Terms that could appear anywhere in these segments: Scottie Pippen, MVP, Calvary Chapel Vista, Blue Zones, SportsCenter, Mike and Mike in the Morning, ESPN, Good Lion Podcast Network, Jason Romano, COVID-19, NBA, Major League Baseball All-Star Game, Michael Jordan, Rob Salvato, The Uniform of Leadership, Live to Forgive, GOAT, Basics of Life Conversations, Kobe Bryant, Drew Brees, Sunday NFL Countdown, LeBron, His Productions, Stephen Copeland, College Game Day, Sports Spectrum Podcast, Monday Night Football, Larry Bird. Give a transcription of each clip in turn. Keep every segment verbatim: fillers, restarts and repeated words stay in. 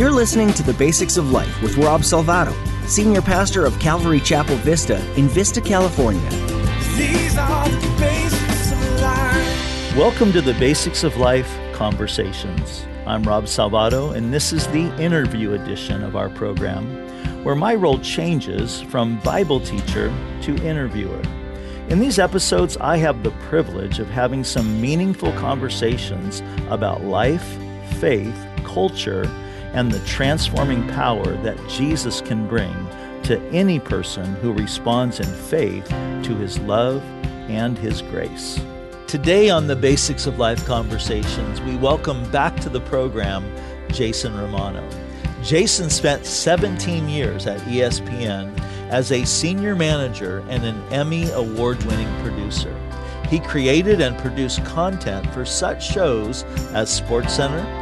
You're listening to The Basics of Life with Rob Salvato, Senior Pastor of Calvary Chapel Vista in Vista, California. These are the basics of life. Welcome to The Basics of Life Conversations. I'm Rob Salvato, and this is the interview edition of our program, where my role changes from Bible teacher to interviewer. In these episodes, I have the privilege of having some meaningful conversations about life, faith, culture, and the transforming power that Jesus can bring to any person who responds in faith to his love and his grace. Today on the Basics of Life Conversations, we welcome back to the program Jason Romano. Jason spent seventeen years at E S P N as a senior manager and an Emmy award-winning producer. He created and produced content for such shows as SportsCenter,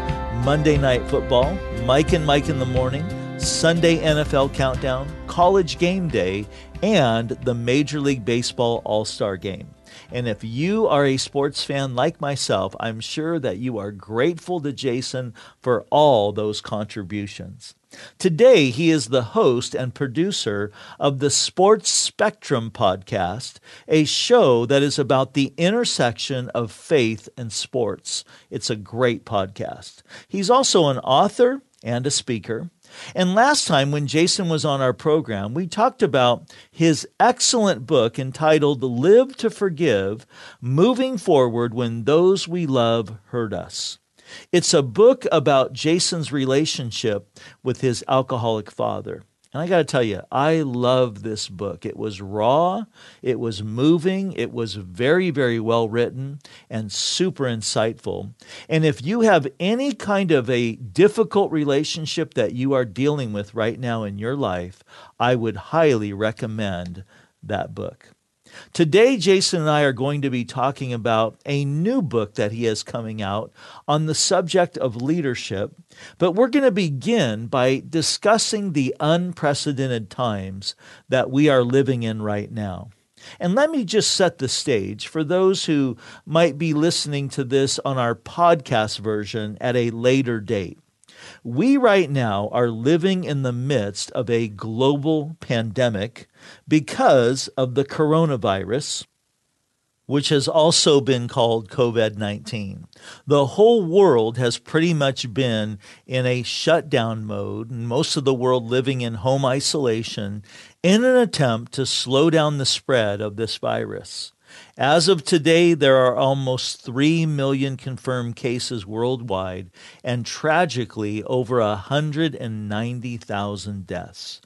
Monday Night Football, Mike and Mike in the Morning, Sunday N F L Countdown, College Game Day, and the Major League Baseball All-Star Game. And if you are a sports fan like myself, I'm sure that you are grateful to Jason for all those contributions. Today, he is the host and producer of the Sports Spectrum Podcast, a show that is about the intersection of faith and sports. It's a great podcast. He's also an author and a speaker. And last time when Jason was on our program, we talked about his excellent book entitled Live to Forgive, Moving Forward When Those We Love Hurt Us. It's a book about Jason's relationship with his alcoholic father. And I got to tell you, I love this book. It was raw, it was moving, it was very, very well written, and super insightful. And if you have any kind of a difficult relationship that you are dealing with right now in your life, I would highly recommend that book. Today, Jason and I are going to be talking about a new book that he has coming out on the subject of leadership, but we're going to begin by discussing the unprecedented times that we are living in right now. And let me just set the stage for those who might be listening to this on our podcast version at a later date. We right now are living in the midst of a global pandemic because of the coronavirus, which has also been called COVID nineteen. The whole world has pretty much been in a shutdown mode, and most of the world living in home isolation in an attempt to slow down the spread of this virus. As of today, there are almost three million confirmed cases worldwide and tragically over one hundred ninety thousand deaths.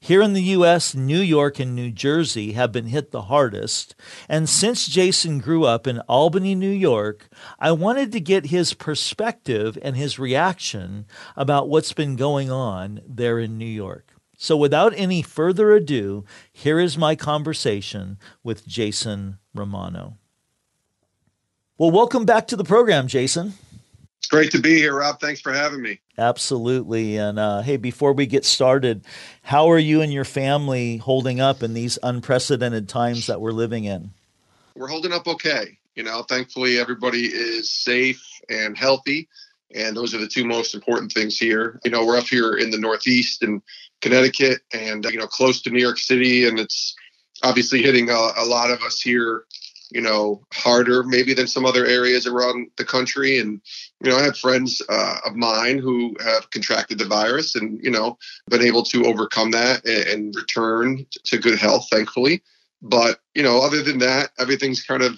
Here in the U S, New York and New Jersey have been hit the hardest, and since Jason grew up in Albany, New York, I wanted to get his perspective and his reaction about what's been going on there in New York. So without any further ado, here is my conversation with Jason Romano. Well, welcome back to the program, Jason. It's great to be here, Rob. Thanks for having me. Absolutely. And uh, hey, before we get started, how are you and your family holding up in these unprecedented times that we're living in? We're holding up okay. You know, thankfully, everybody is safe and healthy. And those are the two most important things here. You know, we're up here in the Northeast and Connecticut and, you know, close to New York City. And it's obviously hitting a, a lot of us here, you know, harder maybe than some other areas around the country. And, you know, I have friends uh, of mine who have contracted the virus and, you know, been able to overcome that and, and return to good health, thankfully. But, you know, other than that, everything's kind of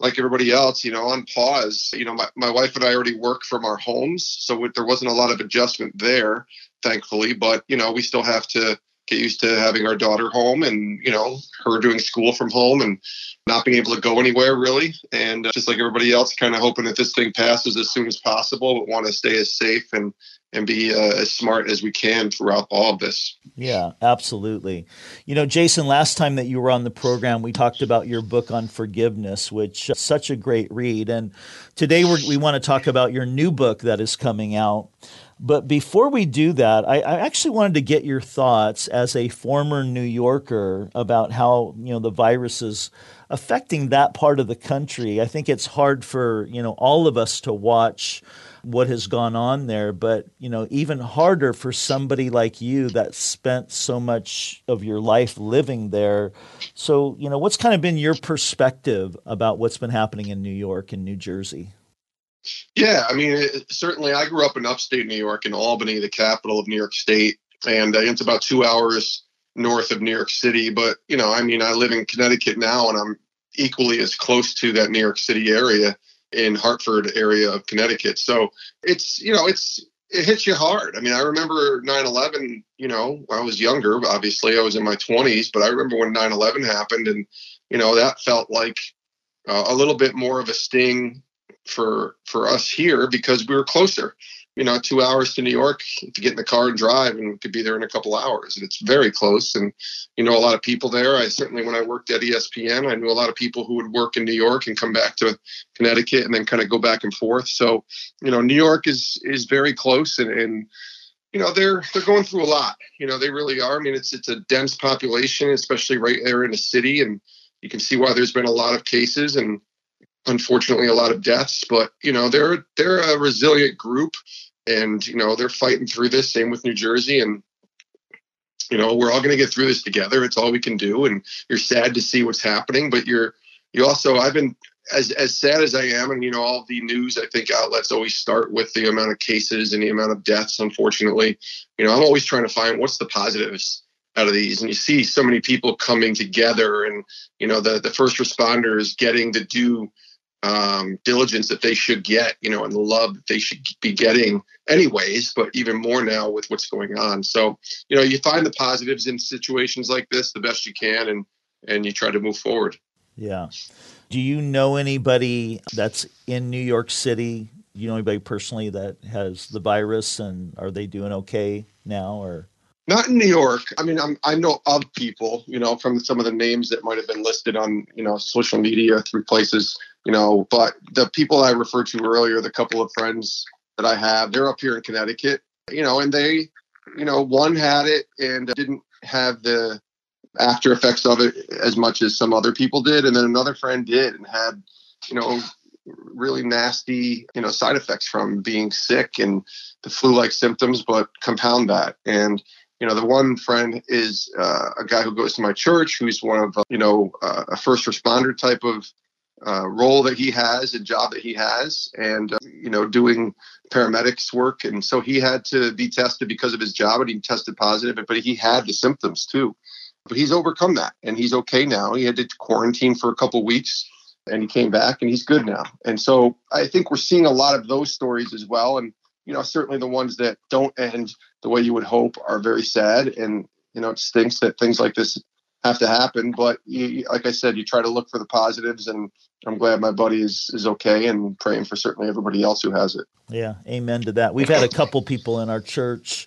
like everybody else, you know, on pause. You know, my, my wife and I already work from our homes, so there wasn't a lot of adjustment there, thankfully. But, you know, we still have to get used to having our daughter home and, you know, her doing school from home and not being able to go anywhere, really. And uh, just like everybody else, kind of hoping that this thing passes as soon as possible, but want to stay as safe and and be uh, as smart as we can throughout all of this. Yeah, absolutely. You know, Jason, last time that you were on the program, we talked about your book on forgiveness, which is such a great read. And today we're, we want to talk about your new book that is coming out. But before we do that, I, I actually wanted to get your thoughts as a former New Yorker about how, you know, the virus is affecting that part of the country. I think it's hard for, you know, all of us to watch what has gone on there. But, you know, even harder for somebody like you that spent so much of your life living there. So, you know, what's kind of been your perspective about what's been happening in New York and New Jersey? Yeah, I mean, it, certainly I grew up in upstate New York, in Albany, the capital of New York State, and uh, it's about two hours north of New York City. But, you know, I mean, I live in Connecticut now, and I'm equally as close to that New York City area in Hartford area of Connecticut. So it's, you know, it's it hits you hard. I mean, I remember nine eleven, you know, I was younger, obviously I was in my twenties, but I remember when nine eleven happened, and, you know, that felt like uh, a little bit more of a sting for for us here because we were closer, you know, two hours to New York to get in the car and drive, and we could be there in a couple hours. And it's very close. And, you know, a lot of people there. I certainly, when I worked at E S P N, I knew a lot of people who would work in New York and come back to Connecticut and then kind of go back and forth. So, you know, New York is, is very close, and, and, you know, they're, they're going through a lot, you know, they really are. I mean, it's, it's a dense population, especially right there in the city. And you can see why there's been a lot of cases and, unfortunately, a lot of deaths, but, you know, they're they're a resilient group, and, you know, they're fighting through this. Same with New Jersey. And, you know, we're all going to get through this together. It's all we can do. And you're sad to see what's happening, but you're you also I've been as as sad as I am. And, you know, all the news, I think, outlets always start with the amount of cases and the amount of deaths. Unfortunately, you know, I'm always trying to find what's the positives out of these, and you see so many people coming together, and, you know, the, the first responders getting the due Um, diligence that they should get, you know, and the love that they should be getting anyways, but even more now with what's going on. So, you know, you find the positives in situations like this the best you can, and, and you try to move forward. Yeah. Do you know anybody that's in New York City? Do you know anybody personally that has the virus, and are they doing okay now, or? Not in New York. I mean, I'm, I know of people, you know, from some of the names that might have been listed on, you know, social media through places, you know, but the people I referred to earlier, the couple of friends that I have, they're up here in Connecticut, you know, and they, you know, one had it and didn't have the after effects of it as much as some other people did. And then another friend did and had, you know, really nasty, you know, side effects from being sick and the flu-like symptoms, but compound that. And, you know, the one friend is uh, a guy who goes to my church, who's one of, uh, you know, uh, a first responder type of uh, role that he has, a job that he has, and, uh, you know, doing paramedics work. And so he had to be tested because of his job, and he tested positive, but he had the symptoms too. But he's overcome that, and he's okay now. He had to quarantine for a couple of weeks, and he came back, and he's good now. And so I think we're seeing a lot of those stories as well. And, you know, certainly the ones that don't end the way you would hope are very sad. And, you know, it stinks that things like this have to happen. But you, like I said, you try to look for the positives, and I'm glad my buddy is, is okay, and praying for certainly everybody else who has it. Yeah. Amen to that. We've had a couple people in our church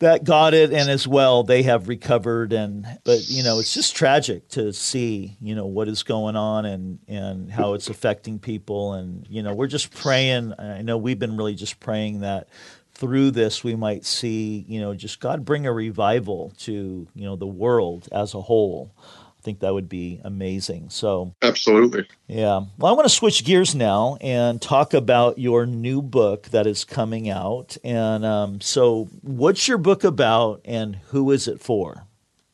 that got it, and as well, they have recovered. And, but, you know, it's just tragic to see, you know, what is going on, and, and how it's affecting people. And, you know, we're just praying. I know we've been really just praying that through this, we might see, you know, just God bring a revival to, you know, the world as a whole. I think that would be amazing. So absolutely. Yeah. Well, I want to switch gears now and talk about your new book that is coming out. And um, so what's your book about, and who is it for?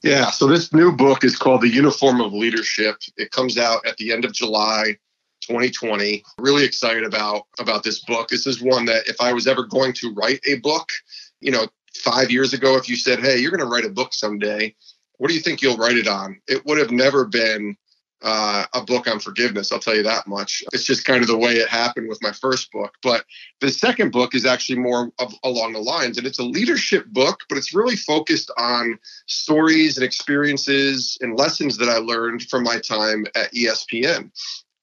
Yeah. So this new book is called The Uniform of Leadership. It comes out at the end of July, twenty twenty. Really excited about, about this book. This is one that if I was ever going to write a book, you know, five years ago, if you said, hey, you're going to write a book someday, what do you think you'll write it on? It would have never been uh, a book on forgiveness, I'll tell you that much. It's just kind of the way it happened with my first book. But the second book is actually more of, along the lines, and it's a leadership book, but it's really focused on stories and experiences and lessons that I learned from my time at E S P N.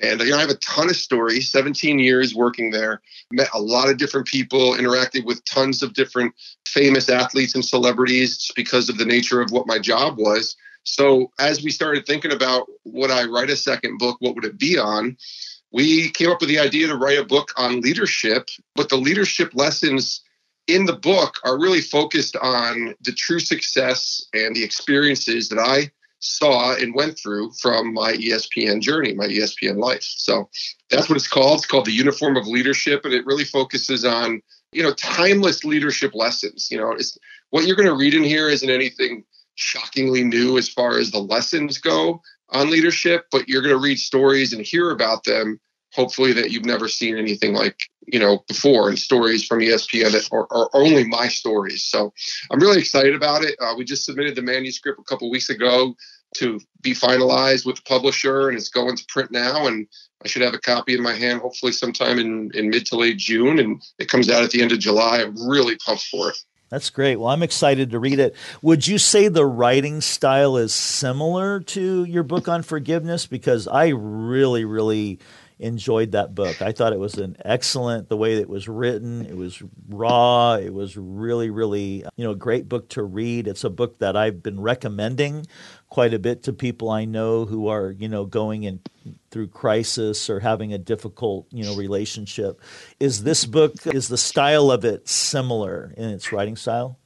And, you know, I have a ton of stories, seventeen years working there, met a lot of different people, interacted with tons of different famous athletes and celebrities because of the nature of what my job was. So as we started thinking about, would I write a second book, what would it be on? We came up with the idea to write a book on leadership, but the leadership lessons in the book are really focused on the true success and the experiences that I saw and went through from my E S P N journey, my E S P N life. So that's what it's called. It's called The Uniform of Leadership, and it really focuses on, you know, timeless leadership lessons. You know, it's, what you're going to read in here isn't anything shockingly new as far as the lessons go on leadership, but you're going to read stories and hear about them, hopefully, that you've never seen anything like, you know, before, and stories from E S P N that are, are only my stories. So I'm really excited about it. Uh, we just submitted the manuscript a couple weeks ago to be finalized with the publisher, and it's going to print now. And I should have a copy in my hand, hopefully sometime in, in mid to late June. And it comes out at the end of July. I'm really pumped for it. That's great. Well, I'm excited to read it. Would you say the writing style is similar to your book on forgiveness? Because I really, really enjoyed that book. I thought it was an excellent, the way that it was written. It was raw. It was really, really, you know, a great book to read. It's a book that I've been recommending quite a bit to people I know who are, you know, going in through crisis or having a difficult, you know, relationship. Is this book, is the style of it similar in its writing style?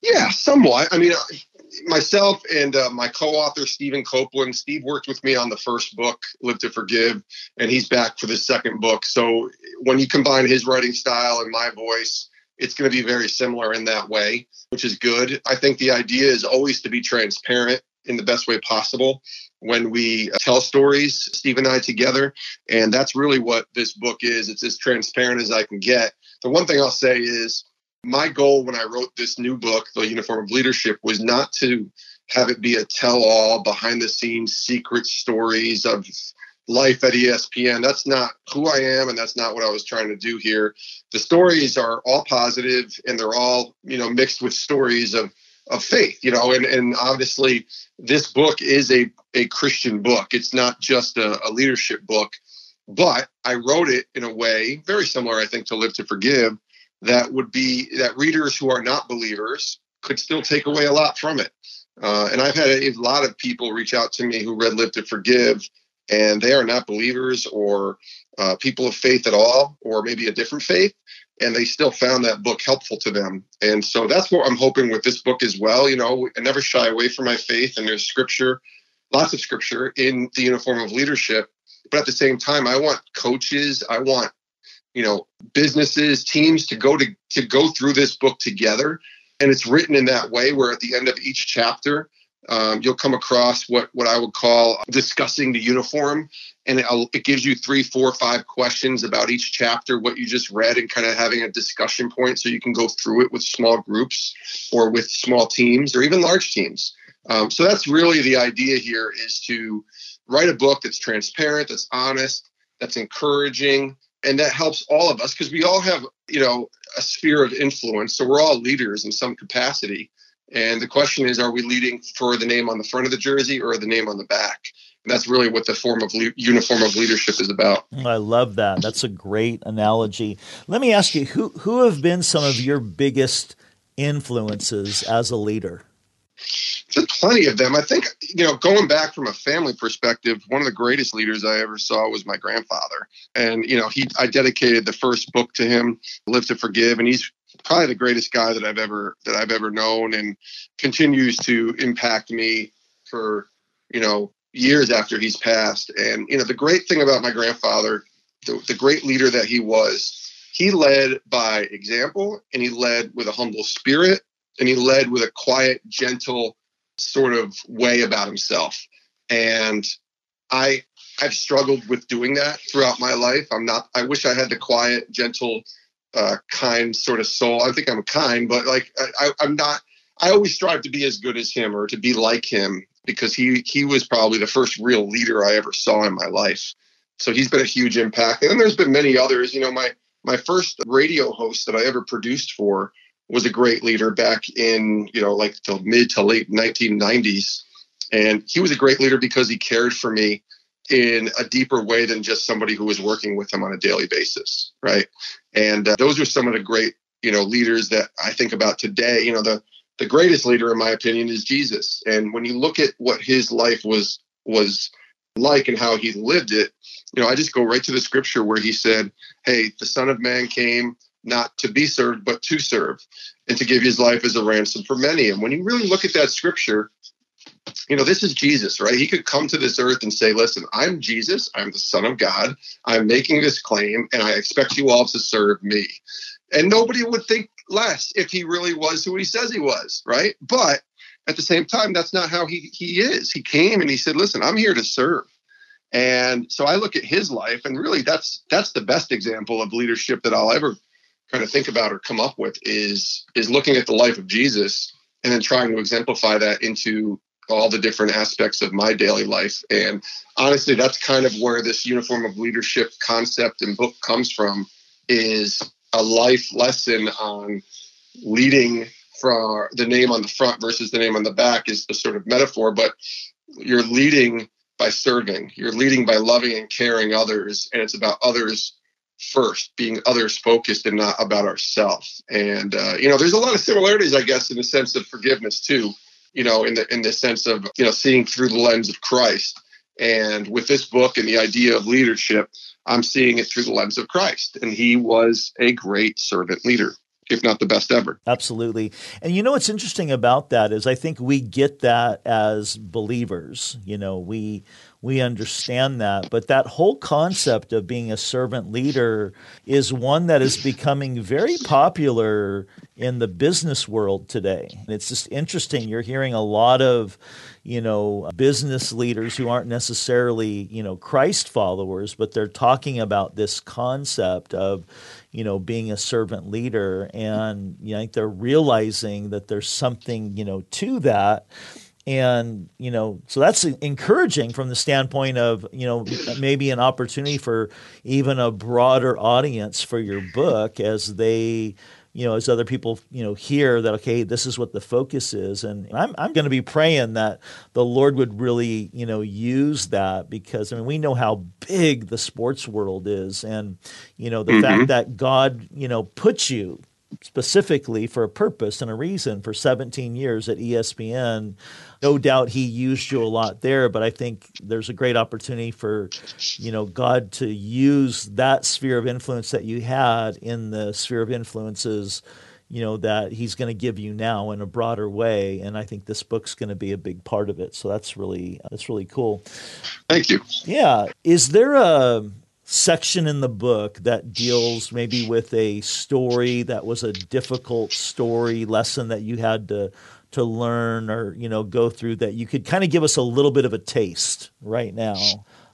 Yeah, somewhat. I mean, I- myself and uh, my co-author, Stephen Copeland. Steve worked with me on the first book, Live to Forgive, and he's back for the second book. So when you combine his writing style and my voice, it's going to be very similar in that way, which is good. I think the idea is always to be transparent in the best way possible when we tell stories, Steve and I together. And that's really what this book is. It's as transparent as I can get. The one thing I'll say is, my goal when I wrote this new book, The Uniform of Leadership, was not to have it be a tell-all, behind-the-scenes secret stories of life at E S P N. That's not who I am, and that's not what I was trying to do here. The stories are all positive, and they're all, you know, mixed with stories of of faith, you know, and, and obviously this book is a, a Christian book. It's not just a, a leadership book, but I wrote it in a way very similar, I think, to Live to Forgive, that would be that readers who are not believers could still take away a lot from it. Uh, and I've had a, a lot of people reach out to me who read Live to Forgive, and they are not believers or uh, people of faith at all, or maybe a different faith, and they still found that book helpful to them. And so that's what I'm hoping with this book as well. You know, I never shy away from my faith, and there's scripture, lots of scripture in The Uniform of Leadership. But at the same time, I want coaches, I want you know, businesses, teams to go to, to go through this book together. And it's written in that way where at the end of each chapter, um, you'll come across what, what I would call discussing the uniform. And it, it gives you three, four, five questions about each chapter, what you just read, and kind of having a discussion point so you can go through it with small groups or with small teams or even large teams. Um, so that's really the idea here, is to write a book that's transparent, that's honest, that's encouraging, and that helps all of us, because we all have, you know, a sphere of influence. So we're all leaders in some capacity. And the question is, are we leading for the name on the front of the jersey or the name on the back? And that's really what the form of le- uniform of leadership is about. I love that. That's a great analogy. Let me ask you, who who have been some of your biggest influences as a leader? There's plenty of them. I think, you know, going back from a family perspective, one of the greatest leaders I ever saw was my grandfather. And, you know, he, I dedicated the first book to him, Live to Forgive. And he's probably the greatest guy that I've ever, that I've ever known, and continues to impact me for, you know, years after he's passed. And, you know, the great thing about my grandfather, the, the great leader that he was, he led by example, and he led with a humble spirit. And he led with a quiet, gentle sort of way about himself. And I, I've struggled with doing that throughout my life. I'm not, I wish I had the quiet, gentle, uh, kind sort of soul. I think I'm kind, but like, I, I, I'm not, I always strive to be as good as him or to be like him, because he, he was probably the first real leader I ever saw in my life. So he's been a huge impact. And then there's been many others. You know, my, my first radio host that I ever produced for was a great leader back in, you know, like the mid to late nineteen nineties. And he was a great leader because he cared for me in a deeper way than just somebody who was working with him on a daily basis, right? And uh, those are some of the great, you know, leaders that I think about today. You know, the, the greatest leader, in my opinion, is Jesus. And when you look at what his life was was like and how he lived it, you know, I just go right to the scripture where he said, hey, the Son of Man came not to be served, but to serve, and to give his life as a ransom for many. And when you really look at that scripture, you know, this is Jesus, right? He could come to this earth and say, listen, I'm Jesus. I'm the Son of God. I'm making this claim, and I expect you all to serve me. And nobody would think less if he really was who he says he was, right? But at the same time, that's not how he, he is. He came and he said, listen, I'm here to serve. And so I look at his life, and really that's that's the best example of leadership that I'll ever kind of think about or come up with is, is looking at the life of Jesus and then trying to exemplify that into all the different aspects of my daily life. And honestly, that's kind of where this uniform of leadership concept and book comes from, is a life lesson on leading from the name on the front versus the name on the back is the sort of metaphor, but you're leading by serving, you're leading by loving and caring others. And it's about others first, being others focused and not about ourselves. And, uh, you know, there's a lot of similarities, I guess, in the sense of forgiveness too, you know, in the, in the sense of, you know, seeing through the lens of Christ. And with this book and the idea of leadership, I'm seeing it through the lens of Christ. And he was a great servant leader, if not the best ever. Absolutely. And you know, what's interesting about that is I think we get that as believers, you know, we, we understand that, but that whole concept of being a servant leader is one that is becoming very popular in the business world today. And it's just interesting. You're hearing a lot of, you know, business leaders who aren't necessarily, you know, Christ followers, but they're talking about this concept of, you know, being a servant leader. And, you know, I think they're realizing that there's something, you know, to that. And, you know, so that's encouraging from the standpoint of, you know, maybe an opportunity for even a broader audience for your book as they, you know, as other people, you know, hear that, okay, this is what the focus is. And I'm I'm going to be praying that the Lord would really, you know, use that, because, I mean, we know how big the sports world is. And, you know, the mm-hmm. fact that God, you know, puts you specifically for a purpose and a reason for seventeen years at E S P N, no doubt he used you a lot there, but I think there's a great opportunity for, you know, God to use that sphere of influence that you had in the sphere of influences, you know, that he's going to give you now in a broader way. And I think this book's going to be a big part of it. So that's really, that's really cool. Thank you. Yeah. Is there a section in the book that deals maybe with a story that was a difficult story lesson that you had to to learn or, you know, go through, that you could kind of give us a little bit of a taste right now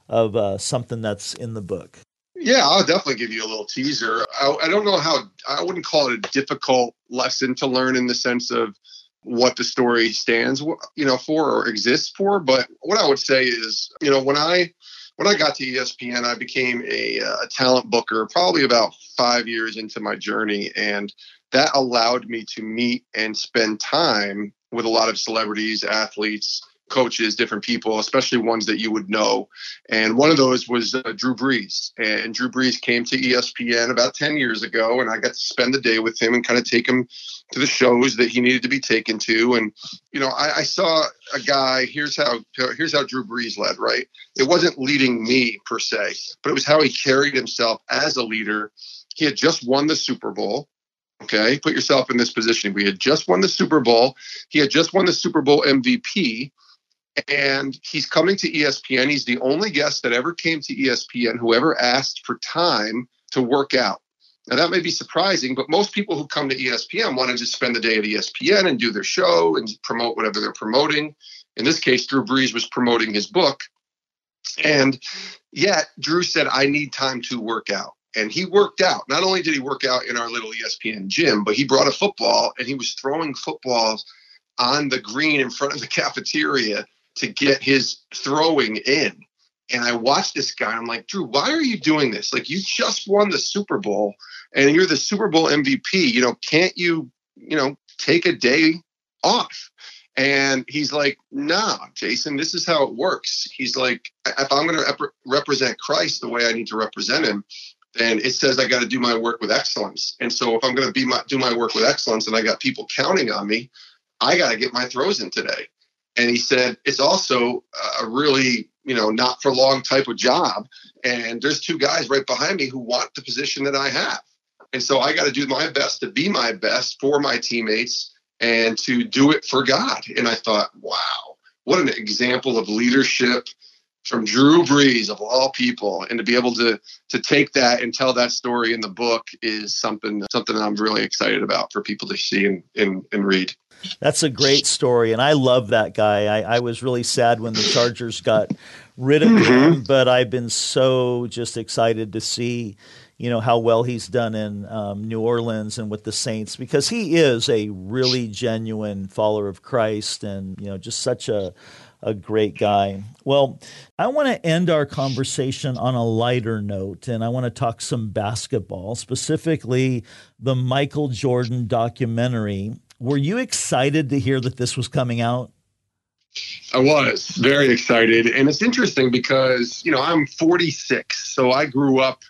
of uh, something that's in the book? Yeah, I'll definitely give you a little teaser. I, I don't know how, I wouldn't call it a difficult lesson to learn in the sense of what the story stands, you know, for or exists for. But what I would say is, you know, when I When I got to E S P N, I became a, a talent booker probably about five years into my journey, and that allowed me to meet and spend time with a lot of celebrities, athletes, coaches, different people, especially ones that you would know. And one of those was uh, Drew Brees. And Drew Brees came to E S P N about ten years ago, and I got to spend the day with him and kind of take him to the shows that he needed to be taken to. And, you know, I, I saw a guy, here's how, here's how Drew Brees led, right? It wasn't leading me per se, but it was how he carried himself as a leader. He had just won the Super Bowl. Okay. Put yourself in this position. We had just won the Super Bowl. He had just won the Super Bowl M V P. And he's coming to E S P N. He's the only guest that ever came to E S P N who ever asked for time to work out. Now, that may be surprising, but most people who come to E S P N want to just spend the day at E S P N and do their show and promote whatever they're promoting. In this case, Drew Brees was promoting his book. And yet, Drew said, I need time to work out. And he worked out. Not only did he work out in our little E S P N gym, but he brought a football, and he was throwing footballs on the green in front of the cafeteria to get his throwing in. And I watched this guy. I'm like, Drew, why are you doing this? Like, you just won the Super Bowl and you're the Super Bowl M V P. You know, can't you, you know, take a day off? And he's like, nah, Jason, this is how it works. He's like, if I'm going to rep- represent Christ the way I need to represent him, then it says I got to do my work with excellence. And so if I'm going to be my, do my work with excellence and I got people counting on me, I got to get my throws in today. And he said, it's also a really, you know, not for long type of job. And there's two guys right behind me who want the position that I have. And so I got to do my best to be my best for my teammates and to do it for God. And I thought, wow, what an example of leadership from Drew Brees, of all people. And to be able to to take that and tell that story in the book is something something that I'm really excited about for people to see and, and, and read. That's a great story. And I love that guy. I, I was really sad when the Chargers got rid of mm-hmm. him, but I've been so just excited to see, you know, how well he's done in um, New Orleans and with the Saints, because he is a really genuine follower of Christ and, you know, just such a, a great guy. Well, I want to end our conversation on a lighter note, and I want to talk some basketball, specifically the Michael Jordan documentary. Were you excited to hear that this was coming out? I was very excited. And it's interesting because, you know, I'm forty-six. So I grew up,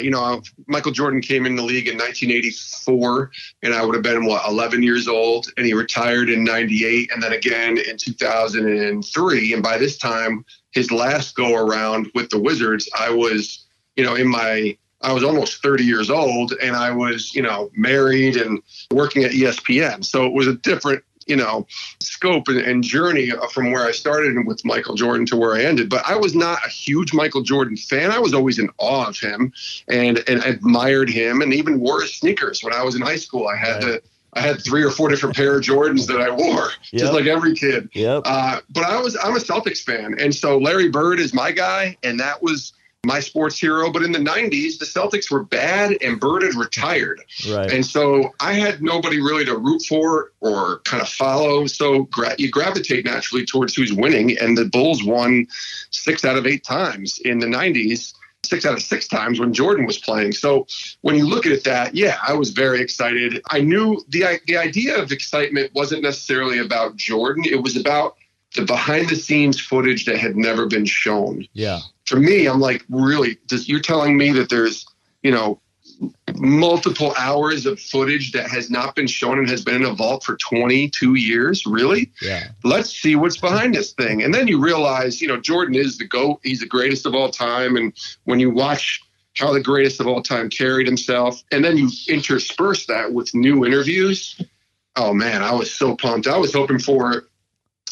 you know, Michael Jordan came in the league in nineteen eighty-four, and I would have been, what, eleven years old. And he retired in ninety-eight and then again in two thousand three. And by this time, his last go around with the Wizards, I was, you know, in my I was almost thirty years old, and I was, you know, married and working at E S P N. So it was a different, you know, scope and, and journey from where I started with Michael Jordan to where I ended. But I was not a huge Michael Jordan fan. I was always in awe of him and, and admired him, and even wore his sneakers when I was in high school. I had to. I had three or four different pair of Jordans that I wore, yep. just like every kid. Yep. Uh, but I was I'm a Celtics fan, and so Larry Bird is my guy, and that was my sports hero. But in the nineties, the Celtics were bad and Bird had retired. Right. And so I had nobody really to root for or kind of follow. So gra- you gravitate naturally towards who's winning. And the Bulls won six out of eight times in the nineties, six out of six times when Jordan was playing. So when you look at that, yeah, I was very excited. I knew the the idea of excitement wasn't necessarily about Jordan. It was about the behind the scenes footage that had never been shown. Yeah. For me, I'm like, really, does, you're telling me that there's, you know, multiple hours of footage that has not been shown and has been in a vault for twenty-two years? Really? Yeah. Let's see what's behind this thing. And then you realize, you know, Jordan is the GOAT. He's the greatest of all time. And when you watch how the greatest of all time carried himself, and then you intersperse that with new interviews. Oh, man, I was so pumped. I was hoping for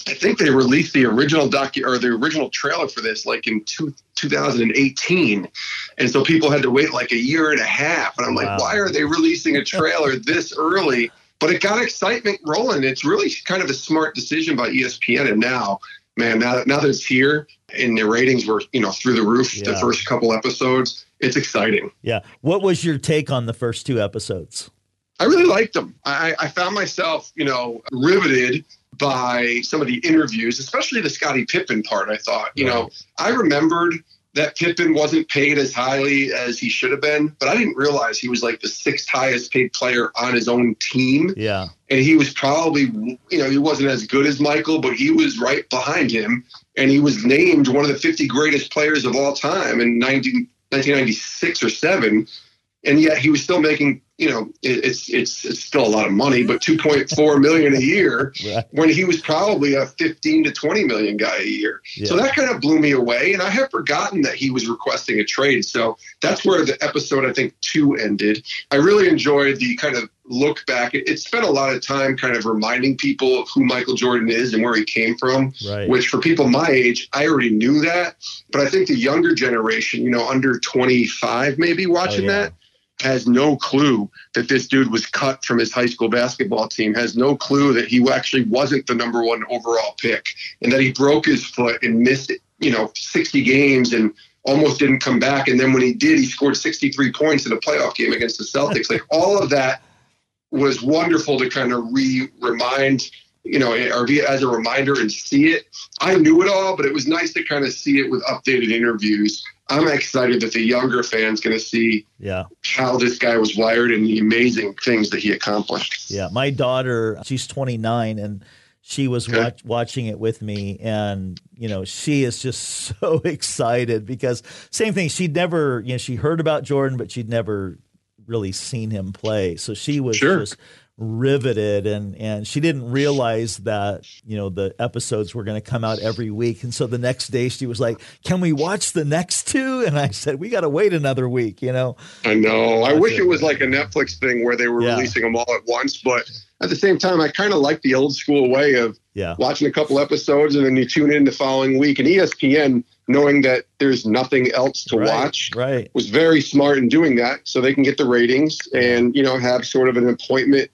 I think they released the original docu or the original trailer for this like in two, two thousand eighteen. And so people had to wait like a year and a half. And I'm like, wow. Why are they releasing a trailer this early? But it got excitement rolling. It's really kind of a smart decision by E S P N. And now, man, now that, now that it's here and the ratings were, you know, through the roof, yeah. The first couple episodes, it's exciting. Yeah. What was your take on the first two episodes? I really liked them. I, I found myself, you know, riveted by some of the interviews, especially the Scottie Pippen part. I thought, you know, I remembered that Pippen wasn't paid as highly as he should have been, but I didn't realize he was like the sixth highest paid player on his own team. Yeah. And he was probably, you know, he wasn't as good as Michael, but he was right behind him. And he was named one of the fifty greatest players of all time in nineteen ninety-six or seven. And yet he was still making, you know, it's it's it's still a lot of money, but two point four million dollars a year right. when he was probably a fifteen to twenty million guy a year. Yeah. So that kind of blew me away. And I had forgotten that he was requesting a trade. So that's where the episode, I think, two ended. I really enjoyed the kind of look back. It, it spent a lot of time kind of reminding people of who Michael Jordan is and where he came from, right. which for people my age, I already knew that. But I think the younger generation, you know, under twenty-five maybe watching oh, yeah. that, has no clue that this dude was cut from his high school basketball team, has no clue that he actually wasn't the number one overall pick, and that he broke his foot and missed, you know, sixty games and almost didn't come back. And then when he did, he scored sixty-three points in a playoff game against the Celtics. Like, all of that was wonderful to kind of re-remind, you know, or be as a reminder and see it. I knew it all, but it was nice to kind of see it with updated interviews. I'm excited that the younger fans going to see yeah. how this guy was wired and the amazing things that he accomplished. Yeah. My daughter, she's twenty-nine, and she was okay. watch, watching it with me. And, you know, she is just so excited because same thing. She'd never, you know, she heard about Jordan, but she'd never really seen him play. So she was sure. just riveted, and and she didn't realize that, you know, the episodes were going to come out every week. And so the next day she was like, can we watch the next two? And I said, we got to wait another week, you know. I know. I wish it. it was like a Netflix thing where they were yeah. releasing them all at once. But at the same time, I kind of like the old school way of, yeah. watching a couple episodes, and then you tune in the following week. And E S P N, knowing that there's nothing else to right, watch, right. was very smart in doing that, so they can get the ratings and, you know, have sort of an appointment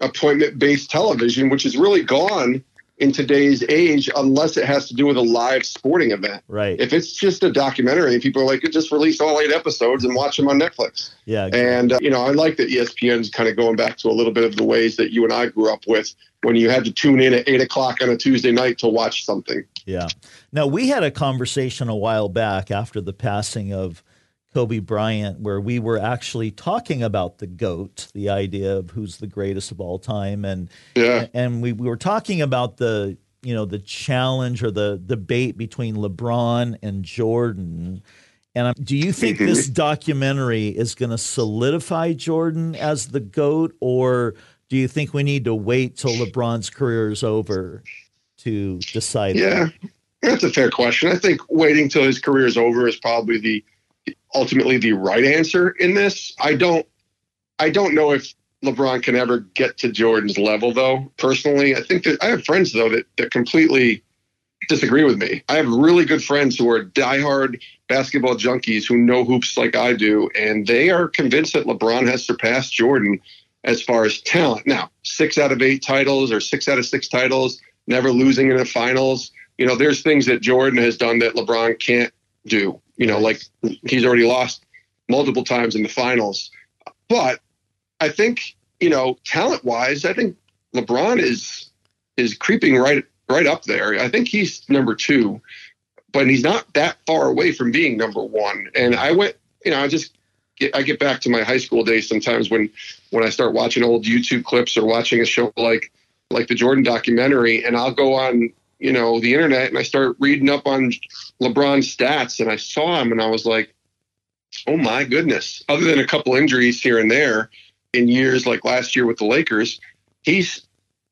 appointment based television, which is really gone in today's age, unless it has to do with a live sporting event. Right. If it's just a documentary, people are like, just release all eight episodes and watch them on Netflix. Yeah. And, uh, you know, I like that E S P N's kind of going back to a little bit of the ways that you and I grew up with, when you had to tune in at eight o'clock on a Tuesday night to watch something. Yeah. Now, we had a conversation a while back after the passing of Kobe Bryant, where we were actually talking about the GOAT, the idea of who's the greatest of all time. And, yeah. and we, we were talking about the, you know, the challenge or the debate between LeBron and Jordan. And do you think this documentary is going to solidify Jordan as the GOAT, or do you think we need to wait till LeBron's career is over to decide? Yeah, that? That's a fair question. I think waiting till his career is over is probably the, ultimately the right answer in this. I don't, I don't know if LeBron can ever get to Jordan's level, though. Personally, I think that I have friends though that, that completely disagree with me. I have really good friends who are diehard basketball junkies who know hoops like I do, and they are convinced that LeBron has surpassed Jordan as far as talent. Now, six out of eight titles or six out of six titles, never losing in the finals. You know, there's things that Jordan has done that LeBron can't do. You know, like he's already lost multiple times in the finals. But I think, you know, talent-wise, I think LeBron is is creeping right right up there. I think he's number two, but he's not that far away from being number one. And I went, you know, I just get, I get back to my high school days sometimes when when I start watching old YouTube clips or watching a show like like the Jordan documentary, and I'll go on, you know, the internet, and I start reading up on LeBron's stats, and I saw him and I was like, oh my goodness, other than a couple injuries here and there in years like last year with the Lakers, he's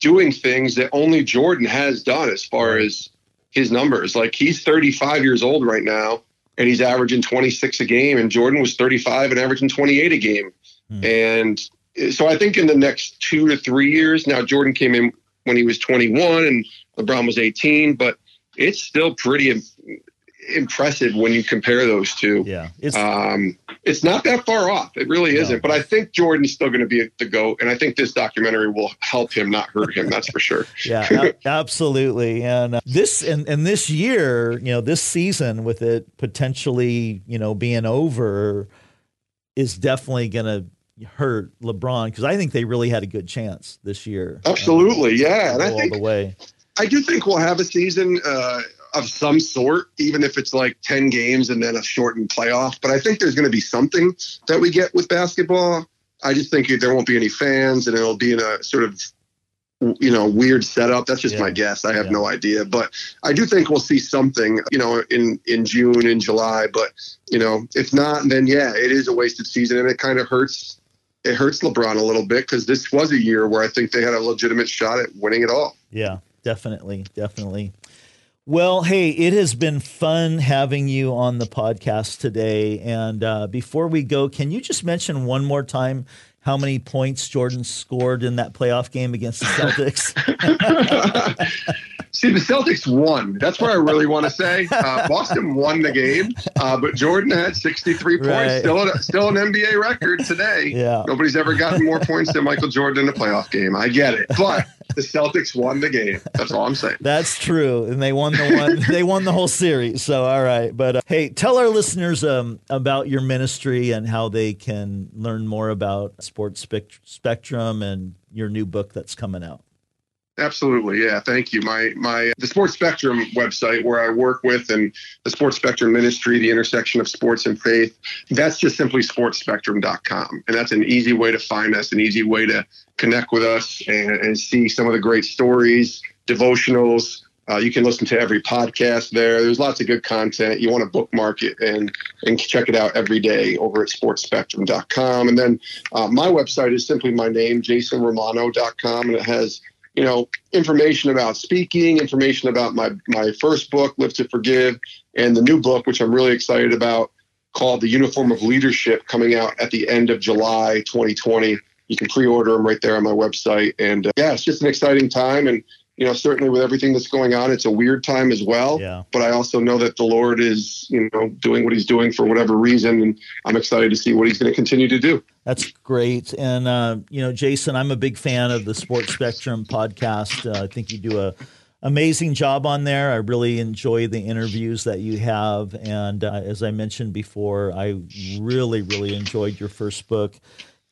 doing things that only Jordan has done as far as his numbers. Like, he's thirty-five years old right now and he's averaging twenty-six a game, and Jordan was thirty-five and averaging twenty-eight a game. Mm. And so I think in the next two to three years, now Jordan came in when he was twenty-one and LeBron was eighteen, but it's still pretty im- impressive when you compare those two. Yeah, it's, um, it's not that far off. It really no. isn't. But I think Jordan's still going to be the GOAT, and I think this documentary will help him, not hurt him. That's for sure. Yeah, ab- absolutely. And uh, this and, and this year, you know, this season with it potentially, you know, being over, is definitely going to hurt LeBron, because I think they really had a good chance this year. Absolutely, um, yeah. And I think all the way. I do think we'll have a season uh, of some sort, even if it's like ten games and then a shortened playoff. But I think there's going to be something that we get with basketball. I just think there won't be any fans, and it'll be in a sort of, you know, weird setup. That's just yeah. my guess. I have yeah. no idea. But I do think we'll see something, you know, in, in June and July. But, you know, if not, then, yeah, it is a wasted season, and it kind of hurts. It hurts LeBron a little bit, because this was a year where I think they had a legitimate shot at winning it all. Yeah, definitely. Definitely. Well, hey, it has been fun having you on the podcast today. And uh, before we go, can you just mention one more time how many points Jordan scored in that playoff game against the Celtics? See, the Celtics won. That's what I really want to say. Uh, Boston won the game, uh, but Jordan had sixty-three points. Right. Still, a, still an N B A record today. Yeah. Nobody's ever gotten more points than Michael Jordan in a playoff game. I get it, but the Celtics won the game. That's all I'm saying. That's true, and they won the one. They won the whole series. So, all right. But uh, hey, tell our listeners um, about your ministry and how they can learn more about Sports Spect- Spectrum and your new book that's coming out. Absolutely. Yeah. Thank you. My, my, the Sports Spectrum website, where I work with, and the Sports Spectrum ministry, the intersection of sports and faith, that's just simply sports spectrum dot com. And that's an easy way to find us, an easy way to connect with us and, and see some of the great stories, devotionals. Uh, you can listen to every podcast there. There's lots of good content. You want to bookmark it and, and check it out every day over at sports spectrum dot com. And then uh, my website is simply my name, jason romano dot com. And it has, you know, information about speaking, information about my, my first book, Live to Forgive, and the new book, which I'm really excited about, called The Uniform of Leadership, coming out at the end of July twenty twenty. You can pre-order them right there on my website. And uh, yeah, it's just an exciting time. And you know, certainly with everything that's going on, it's a weird time as well. Yeah. But I also know that the Lord is, you know, doing what he's doing for whatever reason. And I'm excited to see what he's going to continue to do. That's great. And, uh, you know, Jason, I'm a big fan of the Sports Spectrum podcast. Uh, I think you do a amazing job on there. I really enjoy the interviews that you have. And uh, as I mentioned before, I really, really enjoyed your first book.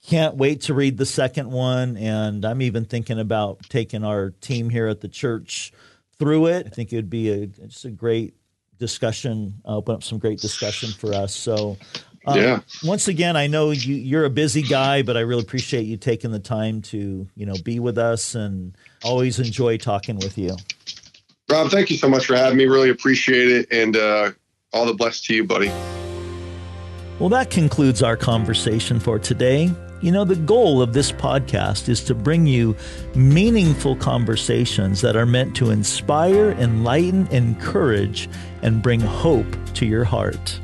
Can't wait to read the second one. And I'm even thinking about taking our team here at the church through it. I think it would be a, just a great discussion, uh, open up some great discussion for us. So um, yeah. Once again, I know you, you're a busy guy, but I really appreciate you taking the time to, you know, be with us, and always enjoy talking with you. Rob, thank you so much for having me. Really appreciate it. And uh, all the blessed to you, buddy. Well, that concludes our conversation for today. You know, the goal of this podcast is to bring you meaningful conversations that are meant to inspire, enlighten, encourage, and bring hope to your heart.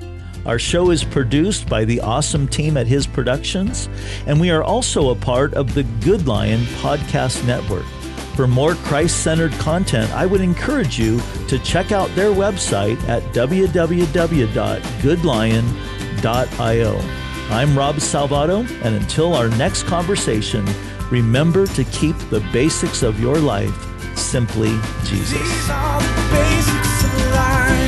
Our show is produced by the awesome team at His Productions, and we are also a part of the Good Lion Podcast Network. For more Christ-centered content, I would encourage you to check out their website at w w w dot good lion dot com dot io. I'm Rob Salvato, and until our next conversation, remember to keep the basics of your life simply Jesus. These are the basics of life.